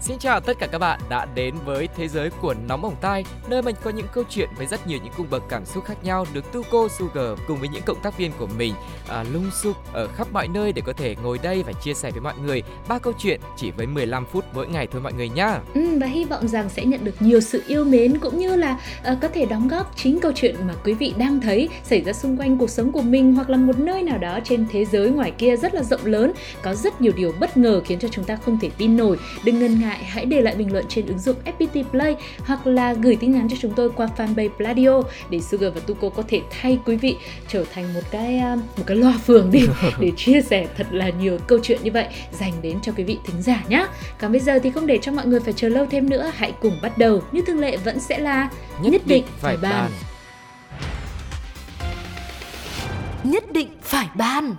Xin chào tất cả các bạn đã đến với thế giới của Nóng Bỏng Tai, nơi mình có những câu chuyện với rất nhiều những cung bậc cảm xúc khác nhau được Tuco Sugar cùng với những cộng tác viên của mình lung sục ở khắp mọi nơi để có thể ngồi đây và chia sẻ với mọi người 3 câu chuyện chỉ với 15 phút mỗi ngày thôi mọi người nhá. Và hy vọng rằng sẽ nhận được nhiều sự yêu mến cũng như là có thể đóng góp chính câu chuyện mà quý vị đang thấy xảy ra xung quanh cuộc sống của mình hoặc là một nơi nào đó trên thế giới ngoài kia rất là rộng lớn, có rất nhiều điều bất ngờ khiến cho chúng ta không thể tin nổi. Đừng ngần ngại, hãy để lại bình luận trên ứng dụng FPT Play hoặc là gửi tin nhắn cho chúng tôi qua fanpage Pladio để Sugar và Tuco có thể thay quý vị trở thành một cái loa phường đi để chia sẻ thật là nhiều câu chuyện như vậy dành đến cho quý vị thính giả nhé. Còn bây giờ thì không để cho mọi người phải chờ lâu thêm nữa, hãy cùng bắt đầu như thường lệ vẫn sẽ là nhất định phải bàn. Nhất định phải bàn.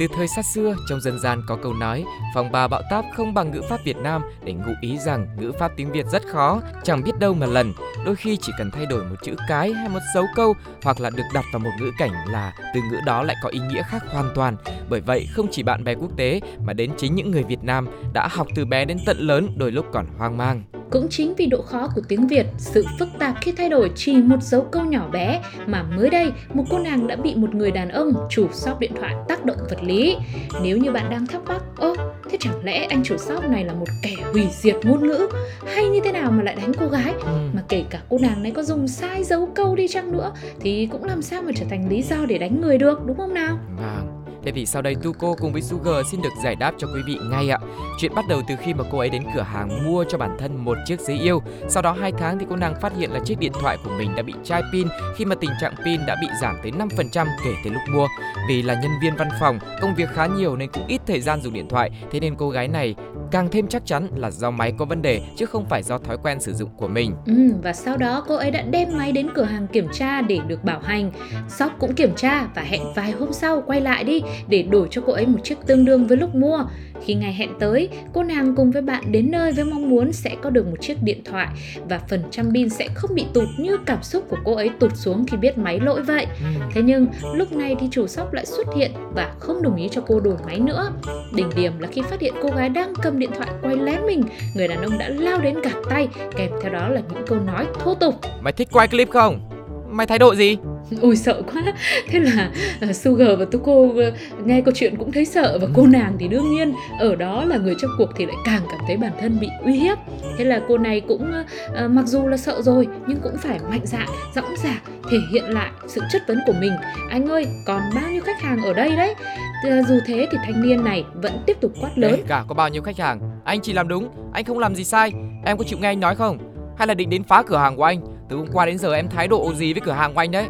Từ thời xa xưa, trong dân gian có câu nói phòng bà bạo táp không bằng ngữ pháp Việt Nam để ngụ ý rằng ngữ pháp tiếng Việt rất khó, chẳng biết đâu mà lần. Đôi khi chỉ cần thay đổi một chữ cái hay một dấu câu hoặc là được đặt vào một ngữ cảnh là từ ngữ đó lại có ý nghĩa khác hoàn toàn. Bởi vậy, không chỉ bạn bè quốc tế mà đến chính những người Việt Nam đã học từ bé đến tận lớn đôi lúc còn hoang mang. Cũng chính vì độ khó của tiếng Việt, sự phức tạp khi thay đổi chỉ một dấu câu nhỏ bé mà mới đây một cô nàng đã bị một người đàn ông chủ shop điện thoại tác động vật lý. Nếu như bạn đang thắc mắc, thế chẳng lẽ anh chủ shop này là một kẻ hủy diệt ngôn ngữ hay như thế nào mà lại đánh cô gái? Mà kể cả cô nàng này có dùng sai dấu câu đi chăng nữa thì cũng làm sao mà trở thành lý do để đánh người được, đúng không nào? Thế thì sau đây Tuco cùng với Sugar xin được giải đáp cho quý vị ngay ạ. Chuyện bắt đầu từ khi mà cô ấy đến cửa hàng mua cho bản thân một chiếc giấy yêu. Sau đó 2 tháng thì cô nàng phát hiện là chiếc điện thoại của mình đã bị chai pin khi mà tình trạng pin đã bị giảm tới 5% kể từ lúc mua. Vì là nhân viên văn phòng, công việc khá nhiều nên cũng ít thời gian dùng điện thoại. Thế nên cô gái này càng thêm chắc chắn là do máy có vấn đề chứ không phải do thói quen sử dụng của mình. Và sau đó cô ấy đã đem máy đến cửa hàng kiểm tra để được bảo hành. Shop cũng kiểm tra và hẹn vài hôm sau quay lại đi để đổi cho cô ấy một chiếc tương đương với lúc mua. Khi ngày hẹn tới, cô nàng cùng với bạn đến nơi với mong muốn sẽ có được một chiếc điện thoại và phần trăm pin sẽ không bị tụt như cảm xúc của cô ấy tụt xuống khi biết máy lỗi vậy. Thế nhưng lúc này thì chủ shop lại xuất hiện và không đồng ý cho cô đổi máy nữa. Đỉnh điểm là khi phát hiện cô gái đang cầm điện thoại quay lén mình, người đàn ông đã lao đến gạt tay, kèm theo đó là những câu nói thô tục. Mày thích quay clip không? Mày thái độ gì? Ôi sợ quá. Thế là Sugar và Tuco nghe câu chuyện cũng thấy sợ. Và cô nàng thì đương nhiên ở đó là người trong cuộc thì lại càng cảm thấy bản thân bị uy hiếp. Thế là cô này cũng mặc dù là sợ rồi nhưng cũng phải mạnh dạn, dõng dạc thể hiện lại sự chất vấn của mình. Anh ơi, còn bao nhiêu khách hàng ở đây đấy? Dù thế thì thanh niên này vẫn tiếp tục quát lớn. Kể cả có bao nhiêu khách hàng, anh chỉ làm đúng, anh không làm gì sai. Em có chịu nghe anh nói không? Hay là định đến phá cửa hàng của anh? Từ hôm qua đến giờ em thái độ gì với cửa hàng của anh đấy?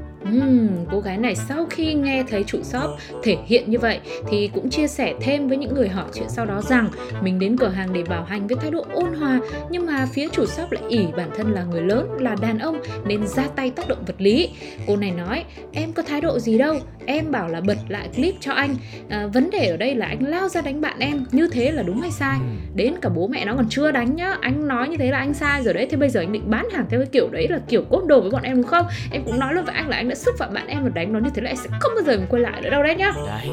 Cô gái này sau khi nghe thấy chủ shop thể hiện như vậy thì cũng chia sẻ thêm với những người hỏi chuyện sau đó rằng mình đến cửa hàng để bảo hành với thái độ ôn hòa, nhưng mà phía chủ shop lại ỷ bản thân là người lớn, là đàn ông nên ra tay tác động vật lý. Cô này nói, em có thái độ gì đâu, em bảo là bật lại clip cho anh. Vấn đề ở đây là anh lao ra đánh bạn em, như thế là đúng hay sai? Đến cả bố mẹ nó còn chưa đánh nhá, anh nói như thế là anh sai rồi đấy. Thế bây giờ anh định bán hàng theo cái kiểu đấy là kiểu cốt đồ với bọn em đúng không? Em cũng nói luôn với anh là anh đã xúc phạm bạn em và đánh nó như thế là em sẽ không bao giờ mình quay lại nữa đâu đấy nhá. Đấy,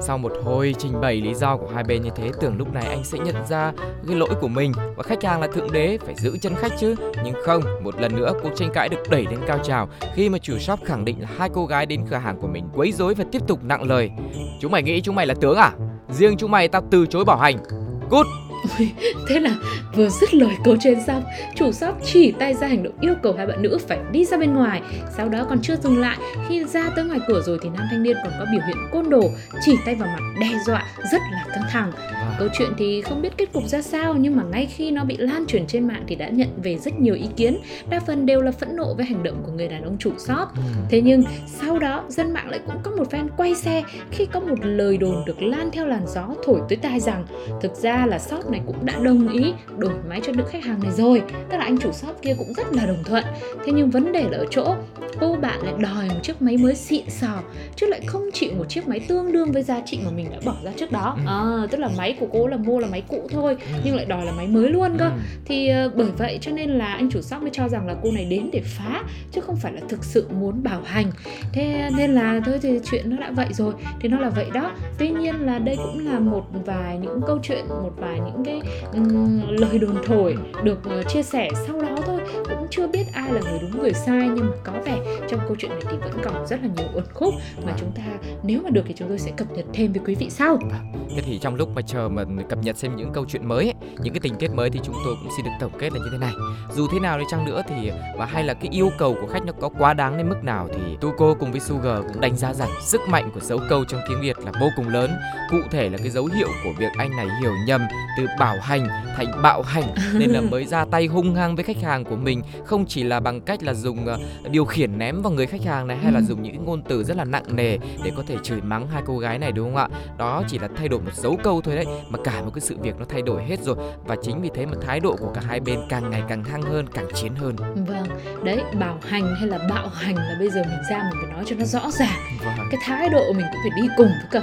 sau một hồi trình bày lý do của hai bên như thế, tưởng lúc này anh sẽ nhận ra cái lỗi của mình và khách hàng là thượng đế phải giữ chân khách chứ. Nhưng không, một lần nữa cuộc tranh cãi được đẩy đến cao trào khi mà chủ shop khẳng định là hai cô gái đến cửa hàng của mình quấy rối và tiếp tục nặng lời. Chúng mày nghĩ chúng mày là tướng à? Riêng chúng mày tao từ chối bảo hành. Cút. Thế là vừa dứt lời câu trên xong, chủ shop chỉ tay ra hành động yêu cầu hai bạn nữ phải đi ra bên ngoài. Sau đó còn chưa dừng lại, khi ra tới ngoài cửa rồi thì nam thanh niên còn có biểu hiện côn đồ, chỉ tay vào mặt đe dọa, rất là căng thẳng. Câu chuyện thì không biết kết cục ra sao, nhưng mà ngay khi nó bị lan truyền trên mạng thì đã nhận về rất nhiều ý kiến, đa phần đều là phẫn nộ với hành động của người đàn ông chủ shop. Thế nhưng sau đó dân mạng lại cũng có một fan quay xe khi có một lời đồn được lan theo làn gió thổi tới tai rằng thực ra là shop này này cũng đã đồng ý đổi máy cho nữ khách hàng này rồi, tức là anh chủ shop kia cũng rất là đồng thuận. Thế nhưng vấn đề là ở chỗ cô bạn lại đòi một chiếc máy mới xịn sò chứ lại không chịu một chiếc máy tương đương với giá trị mà mình đã bỏ ra trước đó. Tức là máy của cô là mua là máy cũ thôi nhưng lại đòi là máy mới luôn cơ. Thì bởi vậy cho nên là anh chủ shop mới cho rằng là cô này đến để phá chứ không phải là thực sự muốn bảo hành. Thế nên là thôi thì chuyện nó đã vậy rồi thì nó là vậy đó. Tuy nhiên là đây cũng là một vài những câu chuyện, một vài những cái lời đồn thổi được chia sẻ sau đó thôi, cũng chưa biết ai là người đúng người sai, nhưng mà có vẻ trong câu chuyện này thì vẫn còn rất là nhiều uẩn khúc mà chúng ta nếu mà được thì chúng tôi sẽ cập nhật thêm với quý vị sau. Thế thì trong lúc mà chờ mà cập nhật xem những câu chuyện mới ấy, những cái tình tiết mới thì chúng tôi cũng xin được tổng kết là như thế này. Dù thế nào đi chăng nữa thì và hay là cái yêu cầu của khách nó có quá đáng đến mức nào thì Tuco cùng với Sugar cũng đánh giá rằng sức mạnh của dấu câu trong tiếng Việt là vô cùng lớn. Cụ thể là cái dấu hiệu của việc anh này hiểu nhầm từ bảo hành thành bạo hành nên là mới ra tay hung hăng với khách hàng của mình, không chỉ là bằng cách là dùng điều khiển ném vào người khách hàng này hay là dùng những ngôn từ rất là nặng nề để có thể chửi mắng hai cô gái này, đúng không ạ? Đó chỉ là thay đổi một dấu câu thôi đấy, mà cả một cái sự việc nó thay đổi hết rồi, và chính vì thế mà thái độ của cả hai bên càng ngày càng hăng hơn, càng chiến hơn. Vâng, đấy, bảo hành hay là bạo hành là bây giờ mình ra mình phải nói cho nó rõ ràng. Vâng. Cái thái độ mình cũng phải đi cùng với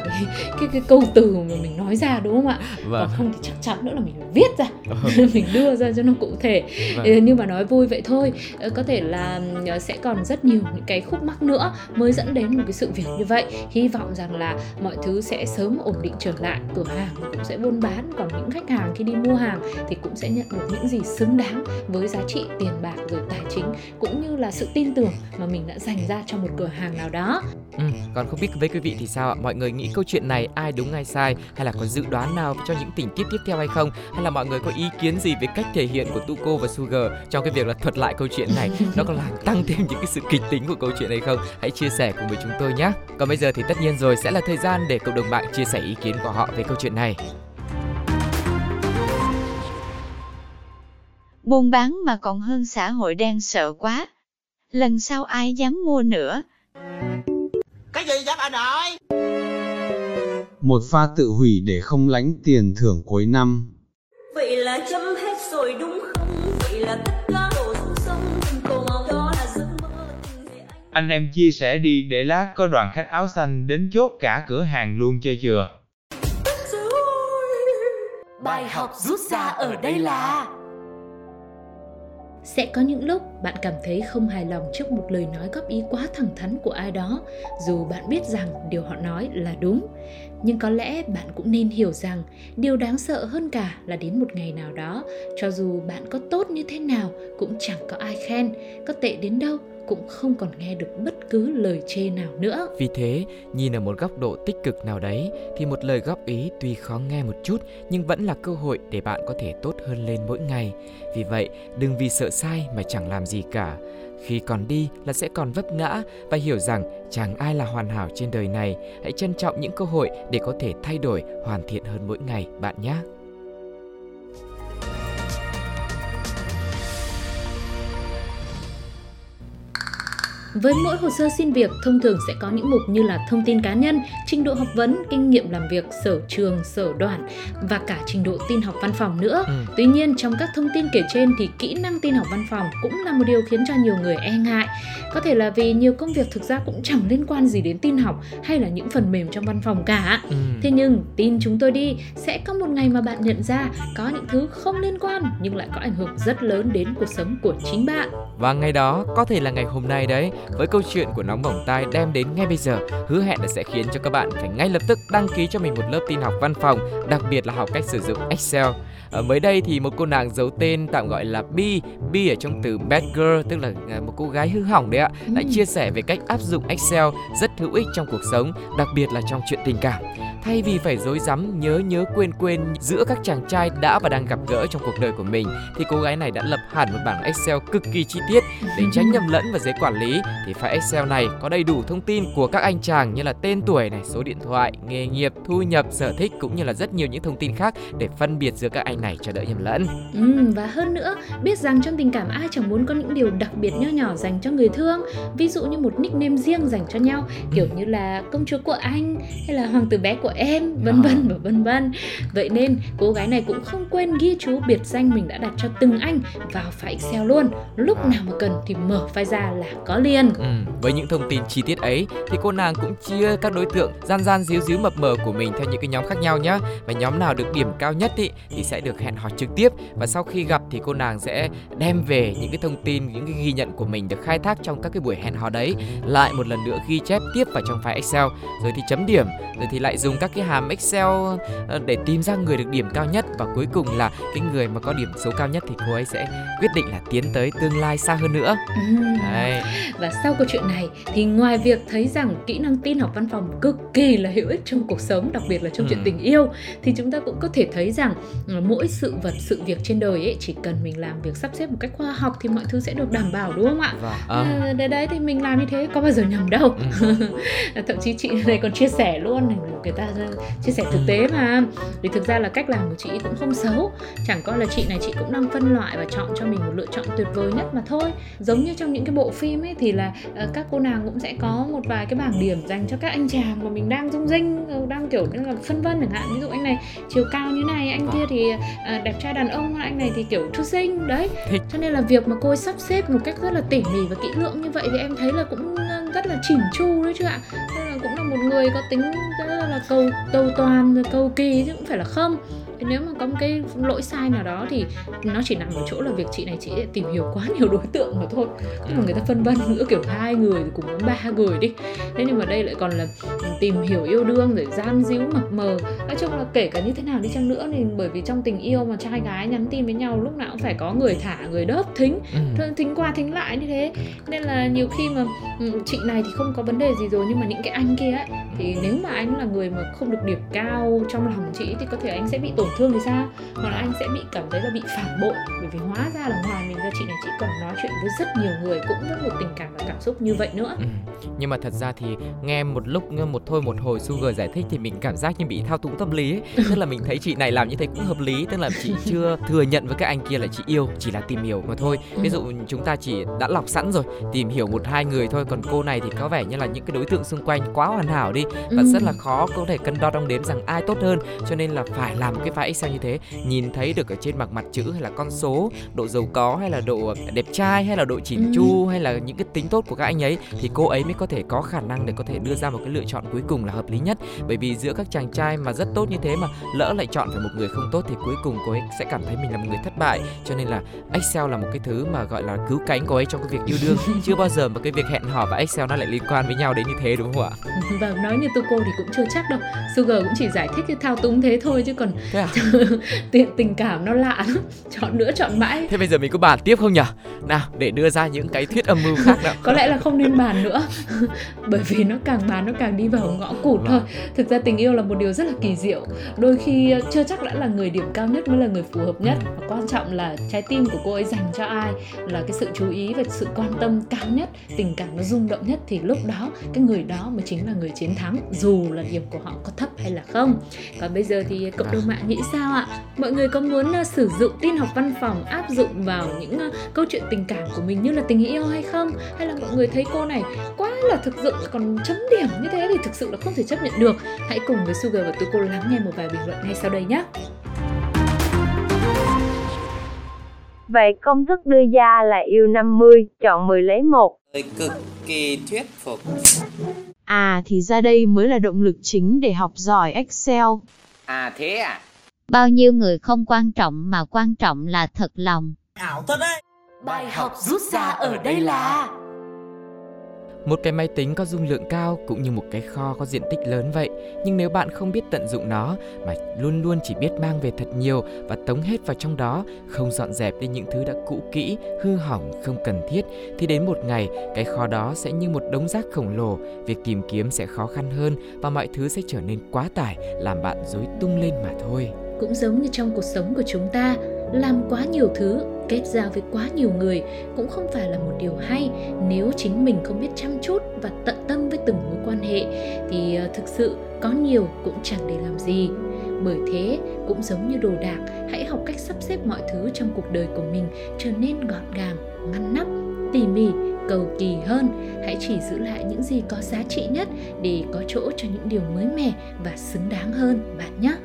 cả cái câu từ mà mình nói ra, đúng không ạ? Vâng. Còn không thì chắc chắn nữa là mình phải viết ra, mình đưa ra cho nó cụ thể. Vâng. Nhưng mà nói vui vậy thôi, có thể là sẽ còn rất nhiều những cái khúc mắc nữa mới dẫn đến một cái sự việc như vậy. Hy vọng rằng là mọi thứ sẽ sớm ổn định trở lại, cửa hàng cũng sẽ buôn bán, còn những khách hàng khi đi mua hàng thì cũng sẽ nhận được những gì xứng đáng với giá trị tiền bạc rồi tài chính cũng như là sự tin tưởng mà mình đã dành ra cho một cửa hàng nào đó. Còn không biết với quý vị thì sao ạ? Mọi người nghĩ câu chuyện này ai đúng ai sai, hay là có dự đoán nào cho những tình tiết tiếp theo hay không, hay là mọi người có ý kiến gì về cách thể hiện của Tuco và Sugar trong cái việc là thuật lại câu chuyện này, nó còn làm tăng thêm những cái sự kịch tính của câu chuyện này không? Hãy chia sẻ cùng với chúng tôi nhé. Còn bây giờ thì tất nhiên rồi sẽ là thời gian để cộng đồng bạn chia sẻ ý kiến của họ về câu chuyện này. Buôn bán mà còn hơn xã hội đen sợ quá. Lần sau ai dám mua nữa. Cái gì dám anh ơi? Một pha tự hủy để không lãnh tiền thưởng cuối năm. Vậy là chấm hết rồi đúng không? Vậy là tất cả đổ xuống sông, tình cầu màu đó là giấc mơ, tình gì anh em chia sẻ đi để lát có đoàn khách áo xanh đến chốt cả cửa hàng luôn chơi chừa. Bài học rút ra ở đây là sẽ có những lúc bạn cảm thấy không hài lòng trước một lời nói góp ý quá thẳng thắn của ai đó, dù bạn biết rằng điều họ nói là đúng. Nhưng có lẽ bạn cũng nên hiểu rằng điều đáng sợ hơn cả là đến một ngày nào đó, cho dù bạn có tốt như thế nào cũng chẳng có ai khen, có tệ đến đâu cũng không còn nghe được bất cứ lời chê nào nữa. Vì thế, nhìn ở một góc độ tích cực nào đấy thì một lời góp ý tuy khó nghe một chút nhưng vẫn là cơ hội để bạn có thể tốt hơn lên mỗi ngày. Vì vậy, đừng vì sợ sai mà chẳng làm gì cả. Khi còn đi là sẽ còn vấp ngã, và hiểu rằng chẳng ai là hoàn hảo trên đời này. Hãy trân trọng những cơ hội để có thể thay đổi, hoàn thiện hơn mỗi ngày bạn nhé. Với mỗi hồ sơ xin việc thông thường sẽ có những mục như là thông tin cá nhân, trình độ học vấn, kinh nghiệm làm việc, sở trường, sở đoàn và cả trình độ tin học văn phòng nữa. Tuy nhiên trong các thông tin kể trên thì kỹ năng tin học văn phòng cũng là một điều khiến cho nhiều người e ngại. Có thể là vì nhiều công việc thực ra cũng chẳng liên quan gì đến tin học hay là những phần mềm trong văn phòng cả. Thế nhưng tin chúng tôi đi, sẽ có một ngày mà bạn nhận ra có những thứ không liên quan nhưng lại có ảnh hưởng rất lớn đến cuộc sống của chính bạn. Và ngày đó có thể là ngày hôm nay đấy. Với câu chuyện của Nóng Bỏng Tai đem đến ngay bây giờ, hứa hẹn là sẽ khiến cho các bạn phải ngay lập tức đăng ký cho mình một lớp tin học văn phòng, đặc biệt là học cách sử dụng Excel. Mới đây thì một cô nàng giấu tên tạm gọi là B ở trong từ Bad Girl, tức là một cô gái hư hỏng đấy ạ, đã chia sẻ về cách áp dụng Excel rất hữu ích trong cuộc sống, đặc biệt là trong chuyện tình cảm. Thay vì phải rối rắm, nhớ quên giữa các chàng trai đã và đang gặp gỡ trong cuộc đời của mình, thì cô gái này đã lập hẳn một bảng Excel cực kỳ chi tiết để tránh nhầm lẫn và dễ quản lý. Thì file Excel này có đầy đủ thông tin của các anh chàng như là tên tuổi này, số điện thoại, nghề nghiệp, thu nhập, sở thích cũng như là rất nhiều những thông tin khác để phân biệt giữa các anh anh này cho đỡ nhầm lẫn. Và hơn nữa, biết rằng trong tình cảm ai chẳng muốn có những điều đặc biệt nho nhỏ dành cho người thương. Ví dụ như một nickname riêng dành cho nhau, kiểu như là công chúa của anh hay là hoàng tử bé của em, vân vân và vân vân. Vậy nên cô gái này cũng không quên ghi chú biệt danh mình đã đặt cho từng anh vào file Excel luôn. Lúc nào mà cần thì mở file ra là có liền. Với những thông tin chi tiết ấy thì cô nàng cũng chia các đối tượng gian gian díu díu mập mờ của mình theo những cái nhóm khác nhau nhá. Và nhóm nào được điểm cao nhất thì sẽ được hẹn hò trực tiếp, và sau khi gặp thì cô nàng sẽ đem về những cái thông tin, những cái ghi nhận của mình được khai thác trong các cái buổi hẹn hò đấy, lại một lần nữa ghi chép tiếp vào trong file Excel, rồi thì chấm điểm, rồi thì lại dùng các cái hàm Excel để tìm ra người được điểm cao nhất, và cuối cùng là cái người mà có điểm số cao nhất thì cô ấy sẽ quyết định là tiến tới tương lai xa hơn nữa. Đấy. Và sau câu chuyện này thì ngoài việc thấy rằng kỹ năng tin học văn phòng cực kỳ là hữu ích trong cuộc sống, đặc biệt là trong chuyện tình yêu, thì chúng ta cũng có thể thấy rằng mỗi sự vật, sự việc trên đời ấy, chỉ cần mình làm việc sắp xếp một cách khoa học thì mọi thứ sẽ được đảm bảo, đúng không ạ? Đấy thì mình làm như thế có bao giờ nhầm đâu. Thậm chí chị này còn chia sẻ luôn này, người ta chia sẻ thực tế mà, vì thực ra là cách làm của chị cũng không xấu, chẳng qua là chị này chị cũng đang phân loại và chọn cho mình một lựa chọn tuyệt vời nhất mà thôi. Giống như trong những cái bộ phim ấy thì là các cô nàng cũng sẽ có một vài cái bảng điểm dành cho các anh chàng mà mình đang rung rinh, đang kiểu là phân vân chẳng hạn. Ví dụ anh này chiều cao như này, anh kia thì đẹp trai đàn ông, anh này thì kiểu thư sinh đấy. Cho nên là việc mà cô ấy sắp xếp một cách rất là tỉ mỉ và kỹ lưỡng như vậy thì em thấy là cũng rất là chỉn chu đấy chứ ạ. Cũng là một người có tính là cầu toàn rồi cầu kỳ chứ cũng phải là không. Nếu mà có một cái lỗi sai nào đó thì nó chỉ nằm ở chỗ là việc chị này chị tìm hiểu quá nhiều đối tượng mà thôi. Nhưng mà người ta phân vân nữa kiểu 2 người thì cũng 3 người đi. Thế nhưng mà đây lại còn là tìm hiểu yêu đương rồi gian díu mập mờ. Nói chung là kể cả như thế nào đi chăng nữa thì bởi vì trong tình yêu mà trai gái nhắn tin với nhau lúc nào cũng phải có người thả, người đớp, thính qua thính lại như thế. Nên là nhiều khi mà chị này thì không có vấn đề gì rồi, nhưng mà những cái anh kia ấy, thì nếu mà anh là người mà không được điểm cao trong lòng chị thì có thể anh sẽ bị tổn thương thì sao, hoặc là anh sẽ bị cảm thấy là bị phản bội, bởi vì hóa ra là ngoài mình ra chị này chị còn nói chuyện với rất nhiều người cũng rất một tình cảm và cảm xúc như vậy nữa. Nhưng mà thật ra thì nghe một lúc một hồi Sugar giải thích thì mình cảm giác như bị thao túng tâm lý ấy. Tức là mình thấy chị này làm như thế cũng hợp lý, tức là chị chưa thừa nhận với các anh kia là chị yêu, chỉ là tìm hiểu mà thôi. Ví dụ chúng ta chỉ đã lọc sẵn rồi, tìm hiểu 1-2 người thôi, còn cô này thì có vẻ như là những cái đối tượng xung quanh quá hoàn hảo đi, và rất là khó có thể cân đo đong đếm rằng ai tốt hơn, cho nên là phải làm một cái file Excel như thế, nhìn thấy được ở trên mặt chữ hay là con số, độ giàu có hay là độ đẹp trai hay là độ chỉn chu hay là những cái tính tốt của các anh ấy, thì cô ấy mới có thể có khả năng để có thể đưa ra một cái lựa chọn cuối cùng là hợp lý nhất. Bởi vì giữa các chàng trai mà rất tốt như thế mà lỡ lại chọn phải một người không tốt thì cuối cùng cô ấy sẽ cảm thấy mình là một người thất bại. Cho nên là Excel là một cái thứ mà gọi là cứu cánh cô ấy trong cái việc yêu đương. Chưa bao giờ mà cái việc hẹn hò và Excel nó lại liên quan với nhau đến như thế, đúng không ạ? Vâng, nói như Tuco thì cũng chưa chắc đâu. Sugar cũng chỉ giải thích cái thao túng thế thôi chứ còn tình cảm nó lạ lắm, chọn nữa chọn mãi. Thế bây giờ mình có bàn tiếp không nhỉ? Nào, để đưa ra những cái thuyết âm mưu khác nào. Có lẽ là không nên bàn nữa. Bởi vì nó càng bàn nó càng đi vào ngõ cụt thôi. Thực ra tình yêu là một điều rất là kỳ diệu. Đôi khi chưa chắc đã là người điểm cao nhất mới là người phù hợp nhất. Và quan trọng là trái tim của cô ấy dành cho ai, là cái sự chú ý và sự quan tâm cao nhất, tình cảm nó rung động nhất, thì lúc đó cái người đó mới chính là người chiến thắng, dù là điểm của họ có thấp hay là không. Còn bây giờ thì cộng đồng mạng nghĩ sao ạ? Mọi người có muốn sử dụng tin học văn phòng áp dụng vào những câu chuyện tình cảm của mình như là tình yêu hay không? Hay là mọi người thấy cô này quá là thực dụng, còn chấm điểm như thế thì thực sự là không thể chấp nhận được. Hãy cùng với Sugar và Tuco lắng nghe một vài bình luận ngay sau đây nhé. Vậy công thức đưa ra là yêu 50, chọn 10 lấy 1. Cực kỳ thuyết phục. À thì ra đây mới là động lực chính để học giỏi Excel. À thế à? Bao nhiêu người không quan trọng mà quan trọng là thật lòng. Ảo thật đấy. Bài học rút ra ở đây là một cái máy tính có dung lượng cao cũng như một cái kho có diện tích lớn vậy, nhưng nếu bạn không biết tận dụng nó mà luôn luôn chỉ biết mang về thật nhiều và tống hết vào trong đó, không dọn dẹp đi những thứ đã cũ kỹ, hư hỏng, không cần thiết, thì đến một ngày cái kho đó sẽ như một đống rác khổng lồ, việc tìm kiếm sẽ khó khăn hơn và mọi thứ sẽ trở nên quá tải, làm bạn rối tung lên mà thôi. Cũng giống như trong cuộc sống của chúng ta, làm quá nhiều thứ, kết giao với quá nhiều người cũng không phải là một điều hay nếu chính mình không biết chăm chút và tận tâm với từng mối quan hệ, thì thực sự có nhiều cũng chẳng để làm gì. Bởi thế, cũng giống như đồ đạc, hãy học cách sắp xếp mọi thứ trong cuộc đời của mình trở nên gọn gàng, ngăn nắp, tỉ mỉ, cầu kỳ hơn. Hãy chỉ giữ lại những gì có giá trị nhất để có chỗ cho những điều mới mẻ và xứng đáng hơn bạn nhé.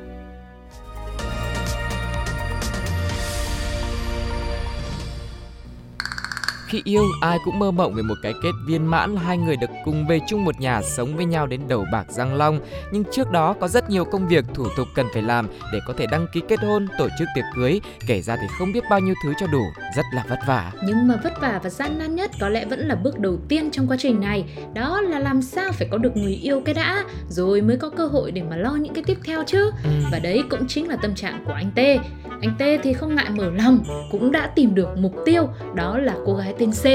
Khi yêu, ai cũng mơ mộng về một cái kết viên mãn là hai người được cùng về chung một nhà, sống với nhau đến đầu bạc răng long. Nhưng trước đó có rất nhiều công việc, thủ tục cần phải làm để có thể đăng ký kết hôn, tổ chức tiệc cưới. Kể ra thì không biết bao nhiêu thứ cho đủ, rất là vất vả. Nhưng mà vất vả và gian nan nhất có lẽ vẫn là bước đầu tiên trong quá trình này. Đó là làm sao phải có được người yêu cái đã, rồi mới có cơ hội để mà lo những cái tiếp theo chứ. Và đấy cũng chính là tâm trạng của anh Tê. Anh Tê thì không ngại mở lòng, cũng đã tìm được mục tiêu, đó là cô gái tên C,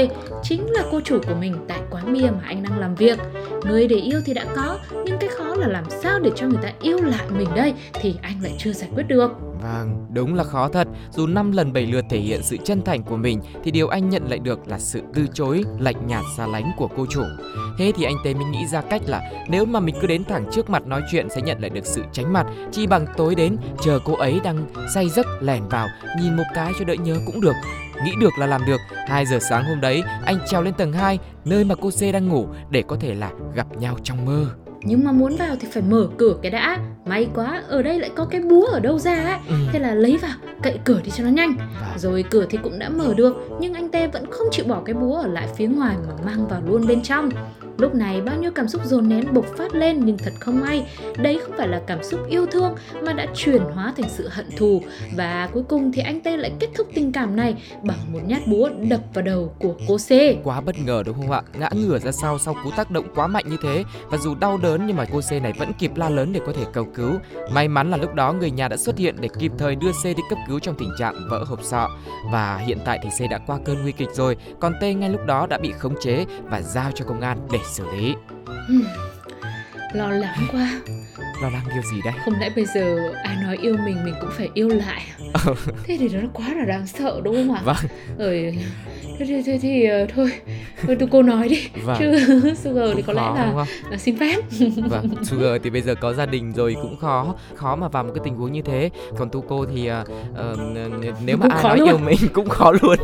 chính là cô chủ của mình tại quán bia mà anh đang làm việc. Người để yêu thì đã có, nhưng cái khó là làm sao để cho người ta yêu lại mình đây thì anh lại chưa giải quyết được. Vâng, đúng là khó thật. Dù 5 lần 7 lượt thể hiện sự chân thành của mình thì điều anh nhận lại được là sự từ chối, lạnh nhạt, xa lánh của cô chủ. Thế thì anh Tê mới nghĩ ra cách là nếu mà mình cứ đến thẳng trước mặt nói chuyện sẽ nhận lại được sự tránh mặt, chỉ bằng tối đến chờ cô ấy đang say giấc lẻn vào, nhìn một cái cho đỡ nhớ cũng được. Nghĩ được là làm được. 2 giờ sáng hôm đấy, anh trèo lên tầng 2 nơi mà cô C đang ngủ để có thể là gặp nhau trong mơ. Nhưng mà muốn vào thì phải mở cửa cái đã. May quá, ở đây lại có cái búa ở đâu ra ấy. Thế là lấy vào, cậy cửa đi cho nó nhanh. Rồi cửa thì cũng đã mở được, nhưng anh Tê vẫn không chịu bỏ cái búa ở lại phía ngoài mà mang vào luôn bên trong. Lúc này bao nhiêu cảm xúc dồn nén bộc phát lên, nhưng thật không may, đấy không phải là cảm xúc yêu thương mà đã chuyển hóa thành sự hận thù. Và cuối cùng thì anh Tê lại kết thúc tình cảm này bằng một nhát búa đập vào đầu của cô C. Quá bất ngờ đúng không ạ? Ngã ngửa ra sau sau cú tác động quá mạnh như thế. Và dù đau đớn nhưng mà cô C này vẫn kịp la lớn để có thể cầu cứu. May mắn là lúc đó người nhà đã xuất hiện để kịp thời đưa C đi cấp cứu trong tình trạng vỡ hộp sọ. Và hiện tại thì C đã qua cơn nguy kịch rồi, còn T ngay lúc đó đã bị khống chế và giao cho công an để xử lý. Lo lắng quá. Lo lắng điều gì đấy? Không lẽ bây giờ ai nói yêu mình cũng phải yêu lại à? Thế thì nó quá là đáng sợ đúng không ạ? Vâng. Thôi tụi cô nói đi. Vâng. Chứ Sugar thì có lẽ là xin phép. Vâng, Sugar thì bây giờ có gia đình rồi cũng khó mà vào một cái tình huống như thế. Còn Tuco thì nếu mà ai nói luôn. Yêu mình cũng khó luôn.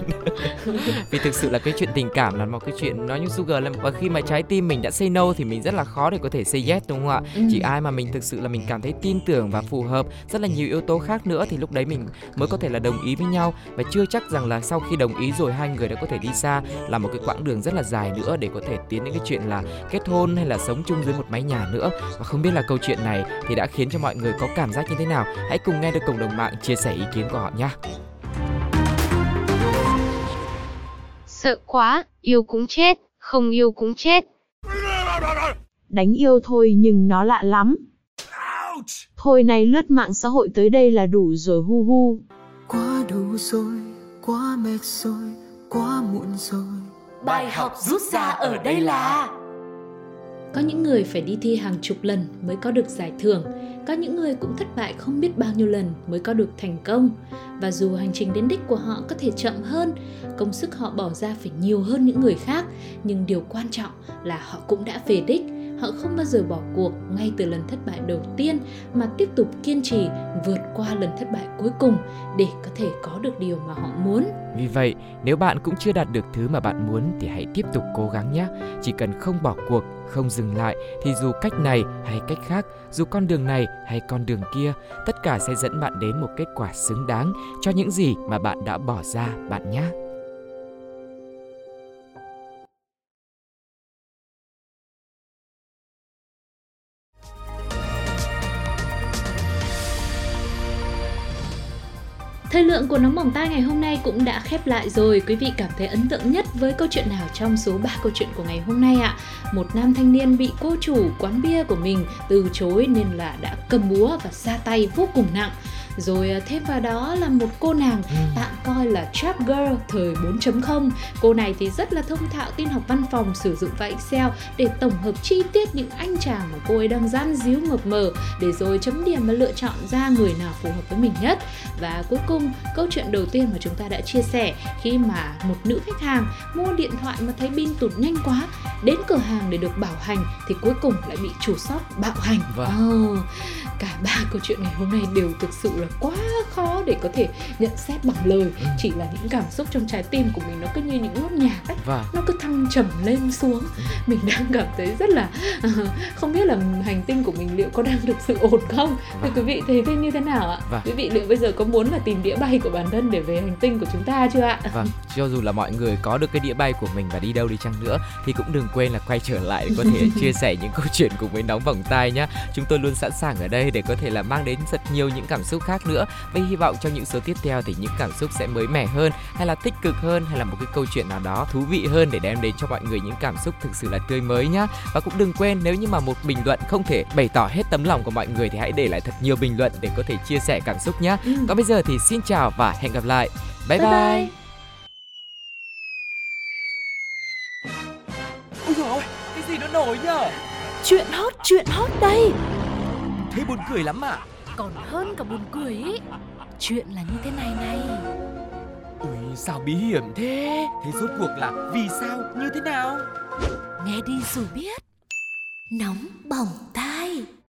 Vì thực sự là cái chuyện tình cảm là một cái chuyện nói như Sugar là và khi mà trái tim mình đã say no thì mình rất là khó để có thể say yes đúng không ạ? Chỉ ai mà mình thực sự là mình cảm thấy tin tưởng và phù hợp, rất là nhiều yếu tố khác nữa thì lúc đấy mình mới có thể là đồng ý với nhau. Và chưa chắc rằng là sau khi đồng ý rồi hai người đã có thể đi xa, là một cái quãng đường rất là dài nữa để có thể tiến đến cái chuyện là kết hôn hay là sống chung dưới một mái nhà nữa. Và không biết là câu chuyện này thì đã khiến cho mọi người có cảm giác như thế nào. Hãy cùng nghe được cộng đồng mạng chia sẻ ý kiến của họ nhé. Sợ quá, yêu cũng chết, không yêu cũng chết. Đánh yêu thôi nhưng nó lạ lắm. Thôi nay lướt mạng xã hội tới đây là đủ rồi hu hu. Quá đủ rồi, quá mệt rồi, quá muộn rồi. Bài học rút ra ở đây là có những người phải đi thi hàng chục lần mới có được giải thưởng. Có những người cũng thất bại không biết bao nhiêu lần mới có được thành công. Và dù hành trình đến đích của họ có thể chậm hơn, công sức họ bỏ ra phải nhiều hơn những người khác, nhưng điều quan trọng là họ cũng đã về đích. Họ không bao giờ bỏ cuộc ngay từ lần thất bại đầu tiên mà tiếp tục kiên trì vượt qua lần thất bại cuối cùng để có thể có được điều mà họ muốn. Vì vậy, nếu bạn cũng chưa đạt được thứ mà bạn muốn thì hãy tiếp tục cố gắng nhé. Chỉ cần không bỏ cuộc, không dừng lại thì dù cách này hay cách khác, dù con đường này hay con đường kia, tất cả sẽ dẫn bạn đến một kết quả xứng đáng cho những gì mà bạn đã bỏ ra bạn nhé. Thời lượng của Nóng Bỏng Tai ngày hôm nay cũng đã khép lại rồi. Quý vị cảm thấy ấn tượng nhất với câu chuyện nào trong số 3 câu chuyện của ngày hôm nay ạ? Một nam thanh niên bị cô chủ quán bia của mình từ chối nên là đã cầm búa và ra tay vô cùng nặng. Rồi thêm vào đó là một cô nàng tạm coi là trap girl thời 4.0. Cô này thì rất là thông thạo tin học văn phòng, sử dụng vào Excel để tổng hợp chi tiết những anh chàng mà cô ấy đang gian díu mập mờ để rồi chấm điểm và lựa chọn ra người nào phù hợp với mình nhất. Và cuối cùng, câu chuyện đầu tiên mà chúng ta đã chia sẻ khi mà một nữ khách hàng mua điện thoại mà thấy pin tụt nhanh quá đến cửa hàng để được bảo hành thì cuối cùng lại bị chủ shop bạo hành. Vâng. Cả ba câu chuyện ngày hôm nay đều thực sự là quá khó để có thể nhận xét bằng lời. Chỉ là những cảm xúc trong trái tim của mình nó cứ như những nốt nhạc ấy, nó cứ thăng trầm lên xuống. Mình đang cảm thấy rất là không biết là hành tinh của mình liệu có đang được sự ổn không. Thì quý vị thấy thế như thế nào ạ? Quý vị liệu bây giờ có muốn là tìm đĩa bay của bản thân để về hành tinh của chúng ta chưa ạ? Vâng, cho dù là mọi người có được cái đĩa bay của mình và đi đâu đi chăng nữa thì cũng đừng quên là quay trở lại để có thể chia sẻ những câu chuyện cùng với Nóng Vòng Tai nhé. Chúng tôi luôn sẵn sàng ở đây để có thể là mang đến rất nhiều những cảm xúc khác nữa. Và hy vọng trong những số tiếp theo thì những cảm xúc sẽ mới mẻ hơn, hay là tích cực hơn, hay là một cái câu chuyện nào đó thú vị hơn để đem đến cho mọi người những cảm xúc thực sự là tươi mới nhé. Và cũng đừng quên, nếu như mà một bình luận không thể bày tỏ hết tấm lòng của mọi người thì hãy để lại thật nhiều bình luận để có thể chia sẻ cảm xúc nhé. Còn bây giờ thì xin chào và hẹn gặp lại. Bye bye, bye. Ôi dồi ôi, cái gì nó nổi nhở? Chuyện hot đây. Thế buồn cười lắm à? Còn hơn cả buồn cười ý. Chuyện là như thế này. Ui, sao bí hiểm thế? Thế rốt cuộc là vì sao, như thế nào? Nghe đi rồi biết. Nóng Bỏng Tai.